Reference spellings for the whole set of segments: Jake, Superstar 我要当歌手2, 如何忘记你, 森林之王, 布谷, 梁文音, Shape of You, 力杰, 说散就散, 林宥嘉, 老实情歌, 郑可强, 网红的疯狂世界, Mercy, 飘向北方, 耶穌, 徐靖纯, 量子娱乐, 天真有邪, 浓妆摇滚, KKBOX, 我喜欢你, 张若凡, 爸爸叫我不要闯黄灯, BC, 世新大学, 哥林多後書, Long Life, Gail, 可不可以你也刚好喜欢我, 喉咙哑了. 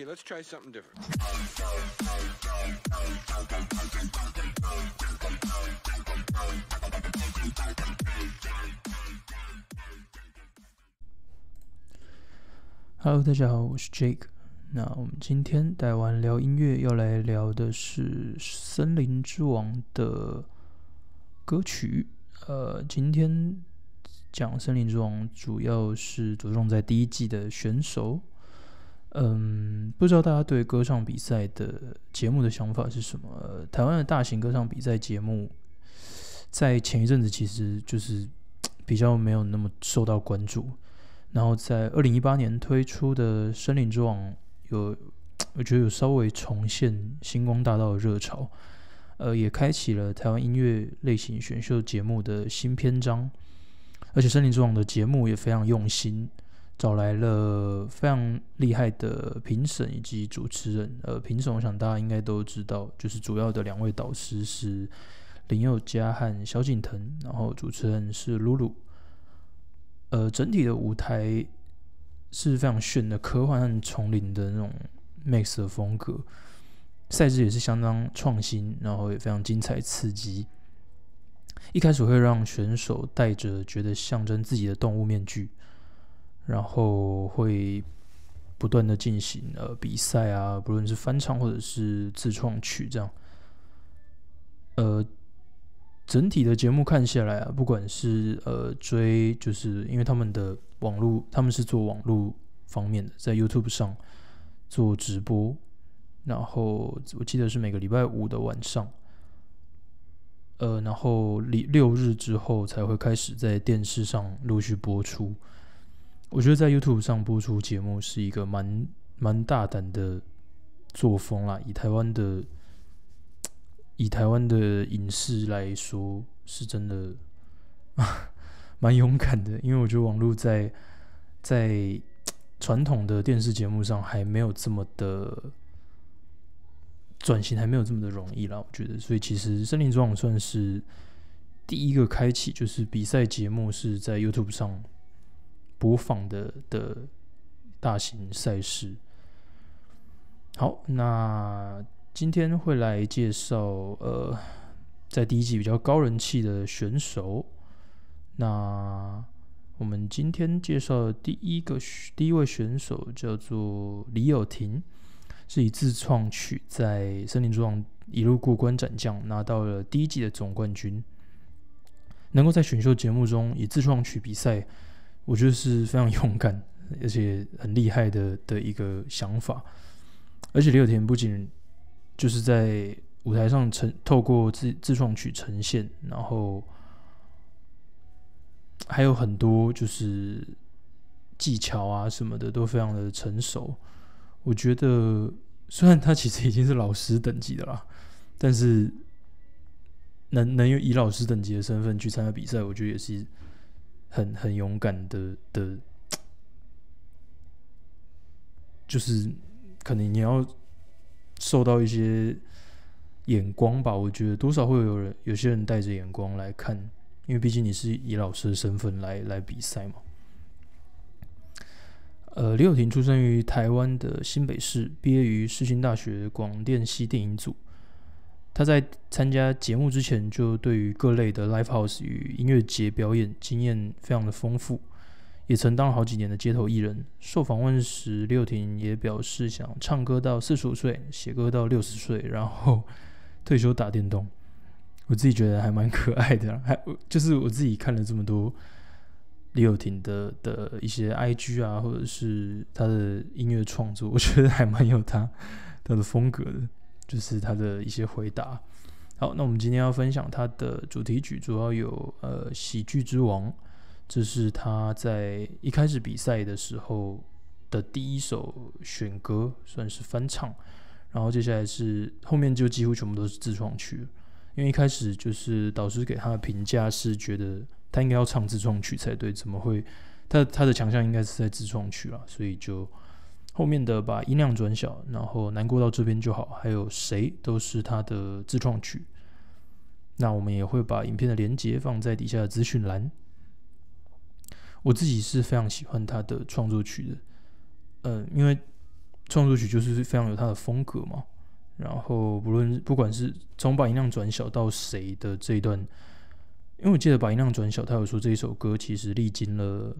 Okay, let's try something different. Hello， 大家好，我是 Jake。那我们今天带完聊音乐，要来聊的是《森林之王》的歌曲。今天讲《森林之王》主要是着重在第一季的选手。不知道大家对歌唱比赛的节目的想法是什么？台湾的大型歌唱比赛节目，在前一阵子其实就是比较没有那么受到关注。然后在2018年推出的《森林之王》有，我觉得有稍微重现星光大道的热潮，也开启了台湾音乐类型选秀节目的新篇章。而且《森林之王》的节目也非常用心。找来了非常厉害的评审以及主持人，评审我想大家应该都知道，就是主要的两位导师是林宥嘉和萧敬腾，然后主持人是 Lulu。整体的舞台是非常炫的科幻和丛林的那种 mix 的风格，赛制也是相当创新，然后也非常精彩刺激。一开始会让选手戴着觉得象征自己的动物面具。然后会不断的进行比赛啊，不论是翻唱或者是自创曲这样。整体的节目看下来啊，不管是追，就是因为他们的网络，他们是做网络方面的，在 YouTube 上做直播，然后我记得是每个礼拜五的晚上，然后6日之后才会开始在电视上陆续播出。我觉得在 YouTube 上播出节目是一个蛮大胆的作风啦，以台湾的影视来说，是真的蛮勇敢的。因为我觉得网络在传统的电视节目上还没有这么的转型，还没有这么的容易啦。我觉得，所以其实《森林之王》算是第一个开启，就是比赛节目是在 YouTube 上。播放 的大型赛事。好，那今天会来介绍在第一季比较高人气的选手。那我们今天介绍的第一位选手叫做李友廷，是以自创曲在《森林之王》一路过关斩将，拿到了第一季的总冠军。能够在选秀节目中以自创曲比赛。我觉得是非常勇敢，而且很厉害 的一个想法。而且李友廷不仅就是在舞台上透过 自创曲呈现，然后还有很多就是技巧啊什么的都非常的成熟。我觉得虽然他其实已经是老师等级的啦，但是 能以老师等级的身份去参加比赛，我觉得也是。很勇敢的，就是可能你要受到一些眼光吧。我觉得多少会有些人带着眼光来看，因为毕竟你是以老师的身份来比赛嘛。李友廷出生于台湾的新北市，毕业于世新大学广电系电影组。他在参加节目之前，就对于各类的 live house 与音乐节表演经验非常的丰富，也曾当了好几年的街头艺人。受访问时，李友廷也表示想唱歌到45岁，写歌到60岁，然后退休打电动。我自己觉得还蛮可爱的啊，就是我自己看了这么多李友廷的一些 IG 啊，或者是他的音乐创作，我觉得还蛮有他的风格的。就是他的一些回答。好，那我们今天要分享他的主题曲，主要有喜剧之王，这是他在一开始比赛的时候的第一首选歌，算是翻唱。然后接下来是后面就几乎全部都是自创曲，因为一开始就是导师给他的评价是觉得他应该要唱自创曲才对，怎么会他的强项应该是在自创曲啦，所以就。后面的把音量转小，然后难过到这边就好，还有谁都是他的自创曲。那我们也会把影片的连结放在底下的资讯栏。我自己是非常喜欢他的创作曲的，因为创作曲就是非常有它的风格嘛，然后不管是从把音量转小到谁的这一段，因为我记得把音量转小他有说这一首歌其实历经了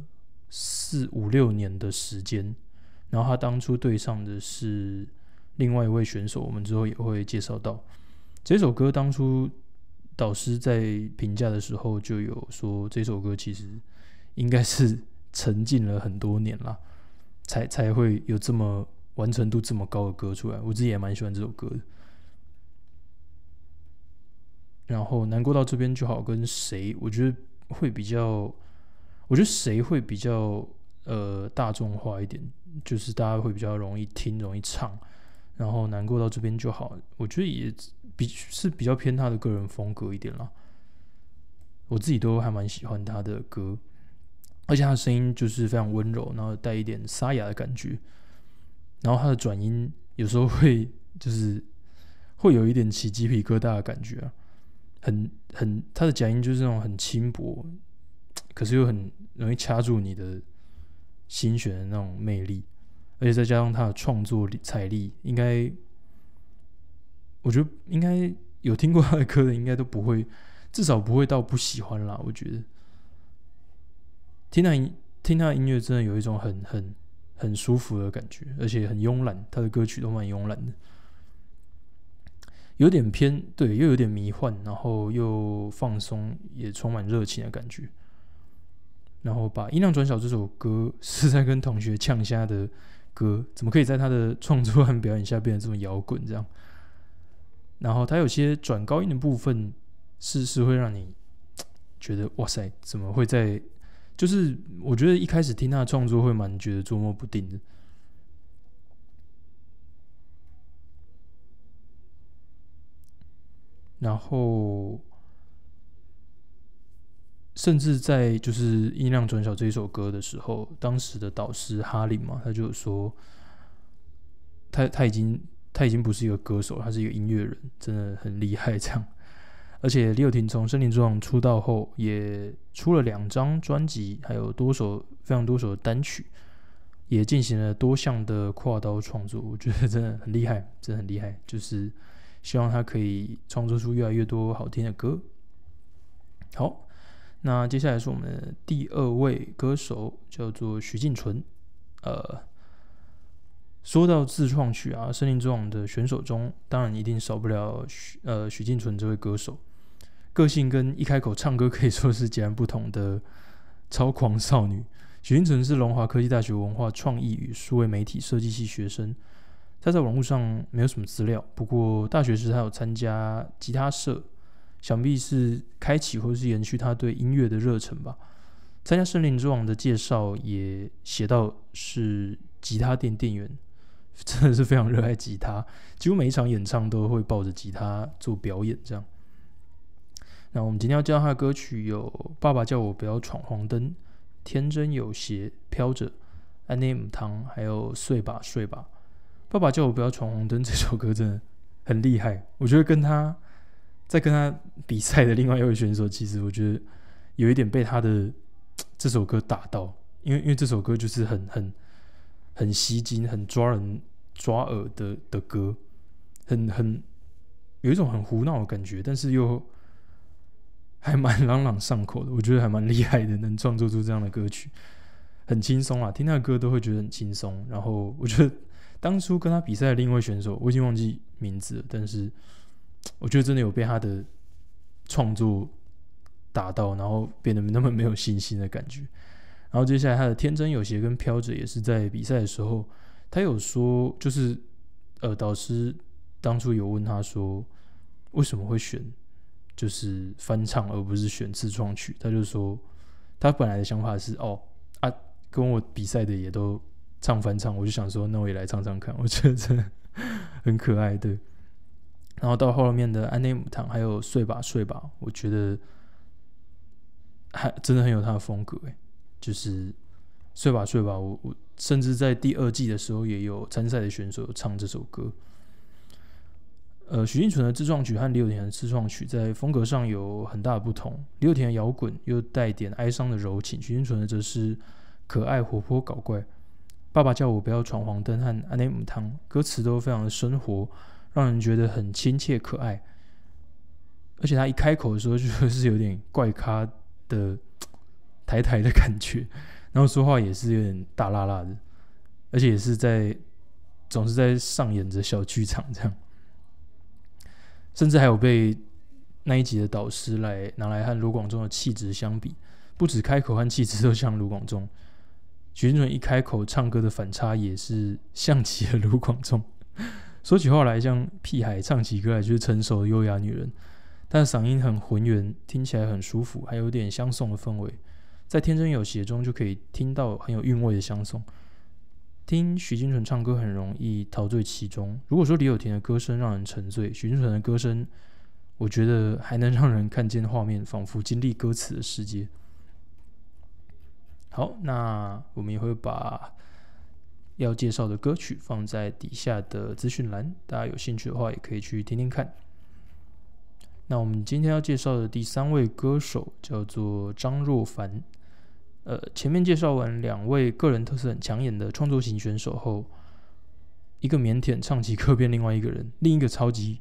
4、5、6年的时间，然后他当初对上的是另外一位选手，我们之后也会介绍到这首歌。当初导师在评价的时候就有说这首歌其实应该是沉浸了很多年啦，才会有这么完成度这么高的歌出来。我自己也蛮喜欢这首歌的。然后难过到这边就好跟谁，我觉得谁会比较大众化一点，就是大家会比较容易听容易唱。然后难过到这边就好，我觉得也是比较偏他的个人风格一点啦，我自己都还蛮喜欢他的歌，而且他的声音就是非常温柔，然后带一点沙哑的感觉，然后他的转音有时候会就是会有一点起鸡皮疙瘩的感觉啊，很他的假音就是那种很轻薄，可是又很容易掐住你的心弦的那种魅力，而且再加上他的创作才力，应该我觉得应该有听过他的歌的应该都不会，至少不会到不喜欢啦。我觉得听他的音乐真的有一种很舒服的感觉，而且很慵懒，他的歌曲都蛮慵懒的，有点偏对，又有点迷幻，然后又放松，也充满热情的感觉。然后把音量转小这首歌是在跟同学呛虾的歌，怎么可以在他的创作和表演下变得这么摇滚这样？然后他有些转高音的部分是会让你觉得哇塞，怎么会在？就是我觉得一开始听他的创作会蛮觉得捉摸不定的。然后甚至在就是音量转小这一首歌的时候，当时的导师哈林嘛，他就说他已经不是一个歌手，他是一个音乐人，真的很厉害这样。而且李友廷从森林之王出道后，也出了2张专辑，还有非常多首的单曲，也进行了多项的跨刀创作。我觉得真的很厉害，真的很厉害。就是希望他可以创作出越来越多好听的歌。好，那接下来是我们的第2位歌手，叫做徐靖纯。说到自创曲啊，森林之王的选手中，当然一定少不了许靖纯这位歌手。个性跟一开口唱歌可以说是截然不同的超狂少女。许靖纯是龙华科技大学文化创意与数位媒体设计系学生，她在网络上没有什么资料，不过大学时她有参加吉他社，想必是开启或是延续她对音乐的热忱吧。参加森林之王的介绍也写到是吉他店店员。真的是非常热爱吉他，几乎每一场演唱都会抱着吉他做表演这样。那我们今天要介绍他的歌曲有《爸爸叫我不要闯黄灯》、《天真有邪》、《飘着》、《安内姆汤》，还有《睡吧睡吧》。《爸爸叫我不要闯黄灯》这首歌真的很厉害，我觉得跟他比赛的另外一位选手，其实我觉得有一点被他的这首歌打到，因为这首歌就是很吸睛、很抓人、抓耳的歌，很有一种很胡闹的感觉，但是又还蛮朗朗上口的。我觉得还蛮厉害的，能创作出这样的歌曲，很轻松啊，听他的歌都会觉得很轻松。然后我觉得当初跟他比赛的另一位选手，我已经忘记名字了，但是我觉得真的有被他的创作打到，然后变得那么没有信心的感觉。然后接下来他的《天真有邪》跟《飘着》也是在比赛的时候，他有说就是导师当初有问他说为什么会选就是翻唱而不是选自创曲，他就说他本来的想法是跟我比赛的也都唱翻唱，我就想说那我也来唱唱看，我觉得真的很可爱。对，然后到后面的《安内姆堂》还有《睡吧睡吧》，我觉得还真的很有他的风格耶。就是睡吧睡吧，我甚至在第2季的时候也有参赛的选手唱这首歌。许靖纯的自创曲和李友廷的自创曲在风格上有很大的不同，李友廷的摇滚又带点哀伤的柔情，许靖纯的则是可爱活泼搞怪。爸爸叫我不要闯黄灯和安内姆汤，歌词都非常的生活，让人觉得很亲切可爱。而且他一开口的时候就是有点怪咖的台台的感觉，然后说话也是有点大辣辣的，而且也是总是在上演着小剧场这样。甚至还有被那一集的导师拿来和卢广仲的气质相比，不止开口和气质都像卢广仲，许君纯一开口唱歌的反差也是像极了卢广仲。说起话来像屁孩，唱起歌来就是成熟的优雅女人，但嗓音很浑圆，听起来很舒服，还有点相送的氛围，在天真有邪中就可以听到很有韵味的相送。听许君纯唱歌很容易陶醉其中，如果说李友廷的歌声让人沉醉，许君纯的歌声我觉得还能让人看见画面，仿佛经历歌词的世界。好，那我们也会把要介绍的歌曲放在底下的资讯栏，大家有兴趣的话也可以去听听看。那我们今天要介绍的第三位歌手叫做张若凡。前面介绍完两位个人特色很抢眼的创作型选手后，一个腼腆唱起歌变另外一个人，另一个超级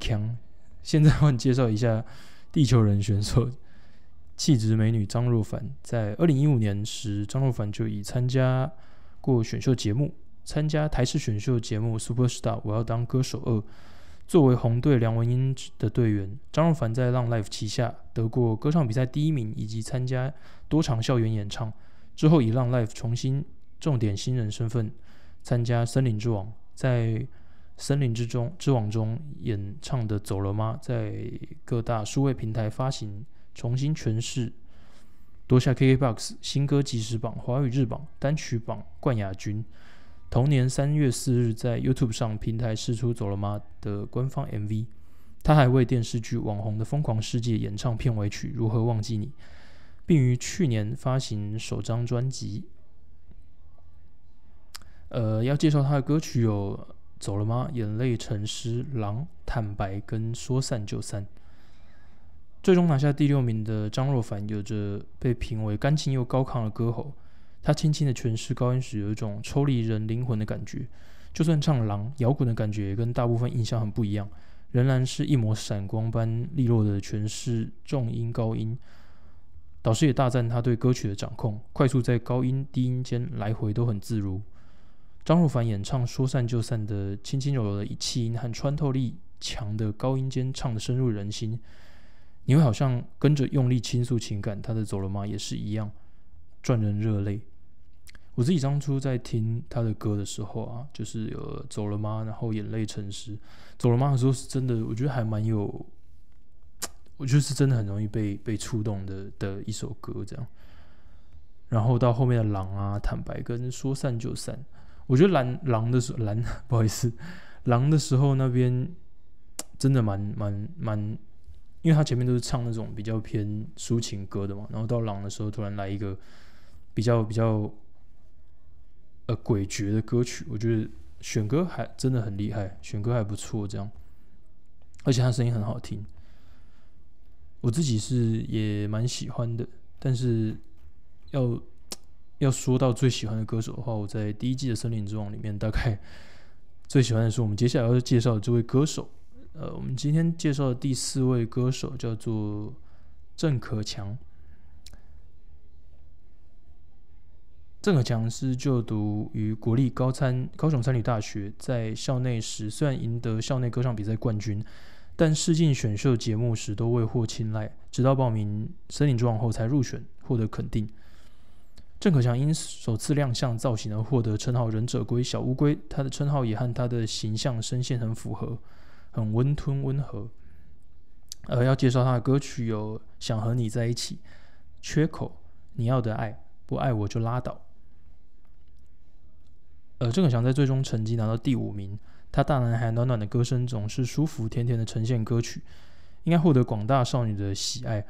强。现在我介绍一下地球人选手气质美女张若凡。在2015年时，张若凡就已参加过选秀节目，参加台视选秀节目 Superstar 我要当歌手2，作为红队梁文音的队员，张若凡在Long Life 旗下得过歌唱比赛第1名，以及参加多场校园演唱。之后以Long Life 重新重点新人身份参加森林之王，在森林之王中演唱的走了吗，在各大数位平台发行，重新诠释，夺下 KKBOX 新歌即时榜、华语日榜、单曲榜冠亚军。同年3月4日，在 YouTube 上平台释出走了吗的官方 MV。 他还为电视剧《网红的疯狂世界》演唱片尾曲《如何忘记你》，并于去年发行首张专辑。要介绍他的歌曲有走了吗、眼泪沉思、狼、坦白跟说散就散。最终拿下第6名的张若凡有着被评为干净又高亢的歌喉，他轻轻的诠释高音时有一种抽离人灵魂的感觉，就算唱狼，摇滚的感觉也跟大部分印象很不一样，仍然是一抹闪光般利落的诠释重音高音。导师也大赞他对歌曲的掌控，快速在高音低音间来回都很自如。张若凡演唱说散就散的轻轻柔柔的气音和穿透力强的高音间唱得深入人心，你会好像跟着用力倾诉情感，他的走了吗也是一样赚人热泪。我自己当初在听他的歌的时候啊，就是有走了吗，然后眼泪沉思。走了吗的时候是真的，我觉得还蛮有，我觉得是真的很容易被触动的一首歌这样。然后到后面的狼啊、坦白跟说散就散，我觉得狼的时候那边真的蛮，因为他前面都是唱那种比较偏抒情歌的嘛，然后到狼的时候突然来一个比较诡谲的歌曲，我觉得选歌还真的很厉害，选歌还不错这样，而且他声音很好听，我自己是也蛮喜欢的。但是要说到最喜欢的歌手的话，我在第一季的森林之王里面大概最喜欢的是我们接下来要介绍的这位歌手。我们今天介绍的第4位歌手叫做郑可强。郑可强是就读于国立高雄餐旅大学，在校内时虽然赢得校内歌唱比赛冠军，但试镜选秀节目时都未获青睐，直到报名森林之王后才入选，获得肯定。郑可强因首次亮相造型而获得称号忍者龟、小乌龟，他的称号也和他的形象声线很符合，很温吞温和。要介绍他的歌曲有想和你在一起、缺口、你要的爱、不爱我就拉倒。郑可强在最终成绩拿到第5名，他大男孩暖暖的歌声总是舒服甜甜的呈现歌曲，应该获得广大少女的喜爱。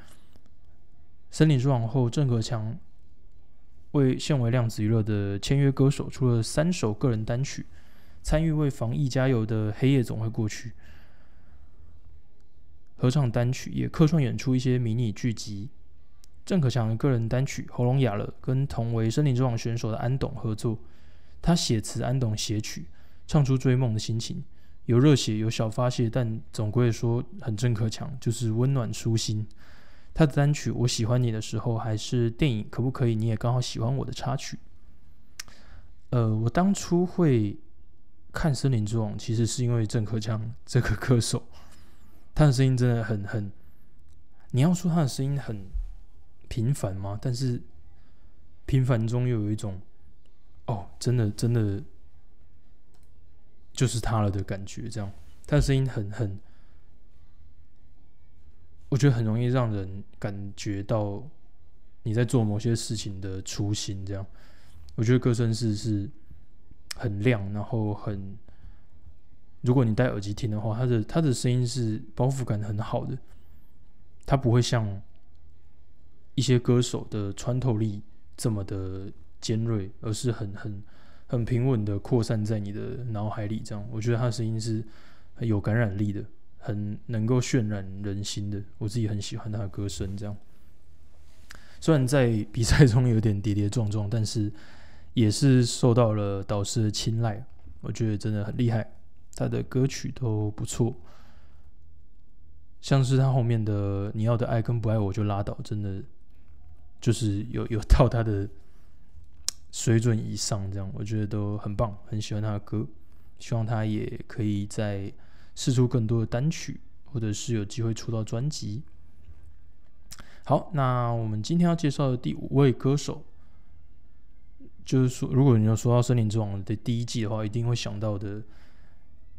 森林之王后，郑可强现为量子娱乐的签约歌手，出了3首个人单曲，参与为防疫加油的黑夜总会过去合唱单曲，也客串演出一些迷你剧集。郑可强的个人单曲《喉咙哑了》跟同为森林之王选手的安董合作，他写词，安董写曲，唱出追梦的心情，有热血，有小发泄，但总归说很郑可强，就是温暖舒心。他的单曲《我喜欢你》的时候，还是电影《可不可以你也刚好喜欢我》的插曲。我当初会看《森林之王》，其实是因为郑可强这个歌手，他的声音真的很，你要说他的声音很平凡吗？但是平凡中又有一种真的就是他了的感觉。这样，他的声音很，我觉得很容易让人感觉到你在做某些事情的初心。这样，我觉得歌声是很亮，然后很，如果你戴耳机听的话，他的声音是包覆感很好的，他不会像一些歌手的穿透力这么的尖锐，而是很平稳的扩散在你的脑海里。这样，我觉得他的声音是很有感染力的，很能够渲染人心的。我自己很喜欢他的歌声。这样，虽然在比赛中有点跌跌撞撞，但是也是受到了导师的青睐，我觉得真的很厉害。他的歌曲都不错，像是他后面的《你要的爱跟不爱我就拉倒》，真的就是有到他的水准以上。这样，我觉得都很棒，很喜欢他的歌，希望他也可以再释出更多的单曲，或者是有机会出到专辑。好，那我们今天要介绍的第5位歌手，就是说，如果你有说到《森林之王》的第一季的话，一定会想到的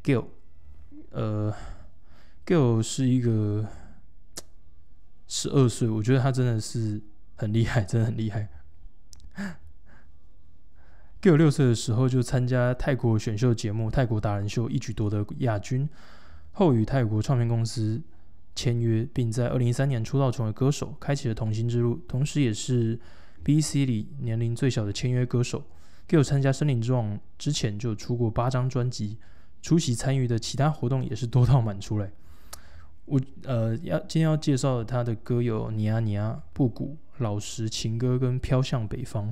Gail。Gail 是一个12岁，我觉得他真的是很厉害，真的很厉害。Gail 6岁的时候就参加泰国选秀节目《泰国达人秀》，一举夺得亚军，后与泰国唱片公司签约，并在2013年出道成为歌手，开启了童星之路，同时也是BC 里年龄最小的签约歌手。 Gail 参加森林之王之前就出过8张专辑，出席参与的其他活动也是多到满出来。今天要介绍的他的歌有《尼亚尼亚》、《布谷》、《老实情歌》跟《飘向北方》。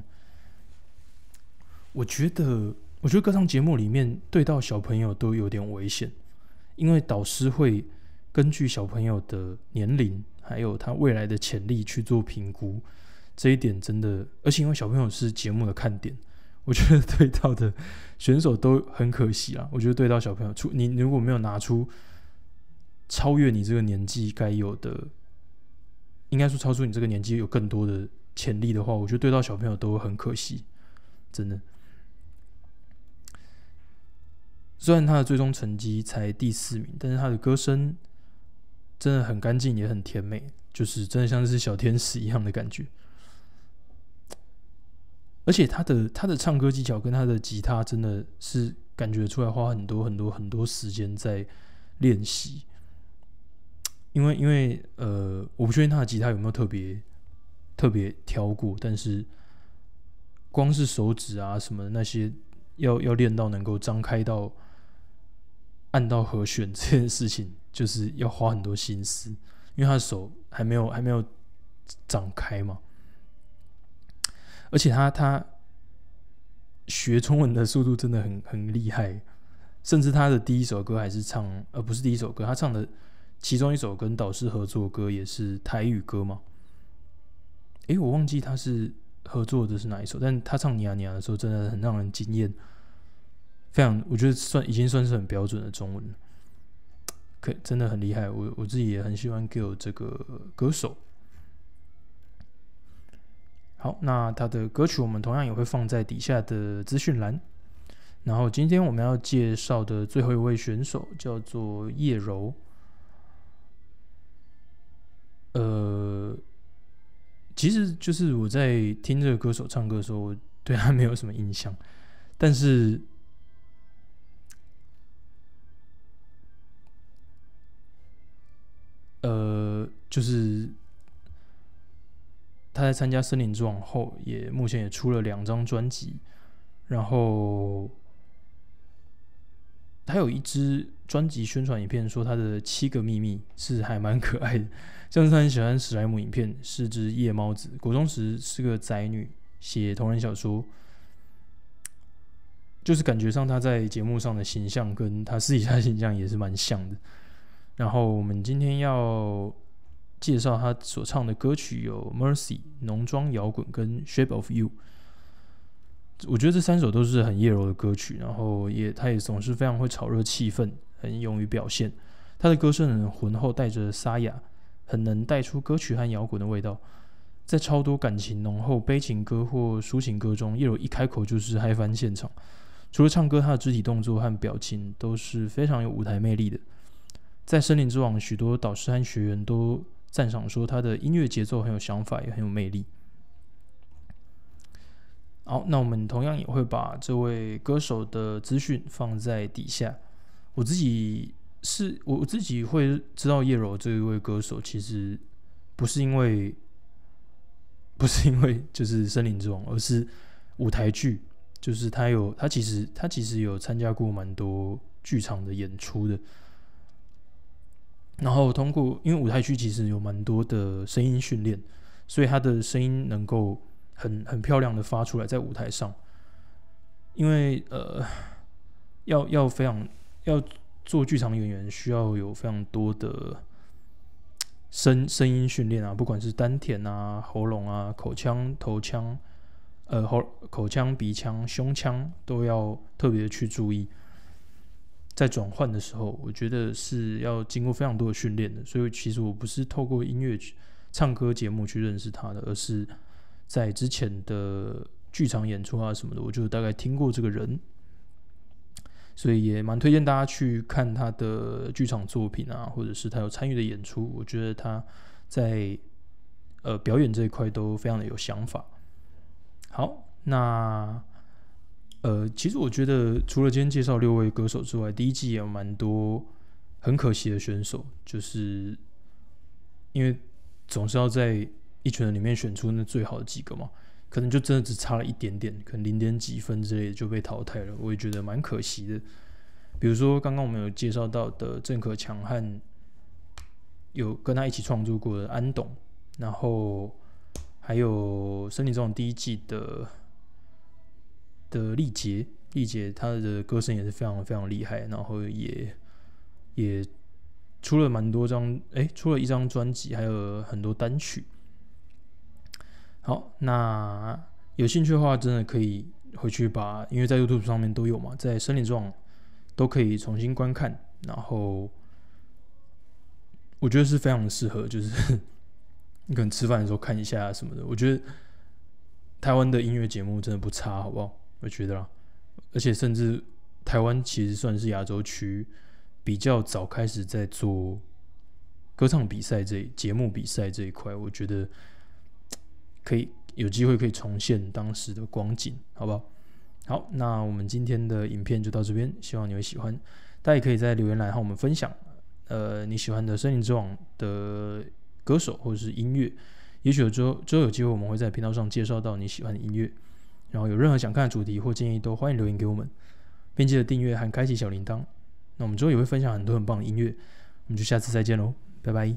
我觉得歌唱节目里面对到小朋友都有点危险，因为导师会根据小朋友的年龄还有他未来的潜力去做评估，这一点真的，而且因为小朋友是节目的看点，我觉得对到的选手都很可惜啦。我觉得对到小朋友，你如果没有拿出超越你这个年纪该有的，应该说超出你这个年纪有更多的潜力的话，我觉得对到小朋友都很可惜，真的。虽然他的最终成绩才第4名，但是他的歌声真的很干净，也很甜美，就是真的像是小天使一样的感觉。而且他的唱歌技巧跟他的吉他真的是感觉出来花很多时间在练习，因为我不确定他的吉他有没有特别挑过，但是光是手指啊什么的那些要练到能够张开到按到和弦这件事情，就是要花很多心思，因为他的手还没有张开嘛。而且他学中文的速度真的很厉害，甚至他的第一首歌还是唱，不是第一首歌，他唱的其中一首跟导师合作的歌也是台语歌嘛。我忘记他是合作的是哪一首，但他唱《尼亚尼亚》的时候真的很让人惊艳，非常，我觉得已经算是很标准的中文了，真的很厉害。我自己也很喜欢 Gail 这个歌手。好，那他的歌曲我们同样也会放在底下的资讯栏。然后今天我们要介绍的最后一位选手叫做叶柔。其实就是我在听这个歌手唱歌的时候，我对他没有什么印象，但是就是他在参加森林之王后，目前也出了2张专辑，然后还有一支专辑宣传影片说他的7个秘密是还蛮可爱的，像是他很喜欢史莱姆影片，是只夜猫子，国中时是个宅女，写同人小说，就是感觉上他在节目上的形象跟他私底下形象也是蛮像的。然后我们今天要介绍他所唱的歌曲有 Mercy、 浓妆摇滚跟 Shape of You， 我觉得这3首都是很叶柔的歌曲，然后他也总是非常会炒热气氛，很勇于表现，他的歌声很浑厚，带着沙哑，很能带出歌曲和摇滚的味道。在超多感情浓厚悲情歌或抒情歌中，叶柔一开口就是嗨翻现场，除了唱歌，他的肢体动作和表情都是非常有舞台魅力的。在森林之王，许多导师和学员都赞赏说他的音乐节奏很有想法，也很有魅力。好，那我们同样也会把这位歌手的资讯放在底下。我自己会知道叶柔这一位歌手，其实不是因为就是森林之王，而是舞台剧，就是他其实有参加过蛮多剧场的演出的。然后通过因为舞台剧其实有蛮多的声音训练，所以他的声音能够很漂亮的发出来在舞台上。因为要做剧场演员需要有非常多的声音训练啊，不管是丹田啊、喉咙啊、口腔、头腔、口腔、鼻腔、胸腔都要特别去注意。在转换的时候，我觉得是要经过非常多的训练的，所以其实我不是透过音乐唱歌节目去认识他的，而是在之前的剧场演出啊什么的，我就大概听过这个人，所以也蛮推荐大家去看他的剧场作品啊，或者是他有参与的演出，我觉得他在表演这一块都非常的有想法。好，那其实我觉得除了今天介绍6位歌手之外，第一季也有蛮多很可惜的选手，就是因为总是要在一群人里面选出那最好的几个嘛，可能就真的只差了一点点，可能0点几分之类的就被淘汰了，我也觉得蛮可惜的。比如说刚刚我们有介绍到的郑可强和有跟他一起创作过的安董，然后还有森林之王第一季的力杰，他的歌声也是非常非常厉害，然后也出了蛮多张，出了一张专辑，还有很多单曲。好，那有兴趣的话，真的可以回去把，因为在 YouTube 上面都有嘛，在森林之王都可以重新观看，然后我觉得是非常适合，就是你可能吃饭的时候看一下什么的，我觉得台湾的音乐节目真的不差，好不好？我觉得啦，而且甚至台湾其实算是亚洲区比较早开始在做歌唱比赛节目比赛这一块，我觉得可以有机会可以重现当时的光景，好不好？好，那我们今天的影片就到这边，希望你会喜欢。大家也可以在留言栏和我们分享，你喜欢的森林之王的歌手或者是音乐，也许之后有机会我们会在频道上介绍到你喜欢的音乐。然后有任何想看的主题或建议都欢迎留言给我们，并记得订阅和开启小铃铛。那我们之后也会分享很多很棒的音乐，我们就下次再见喽，拜拜。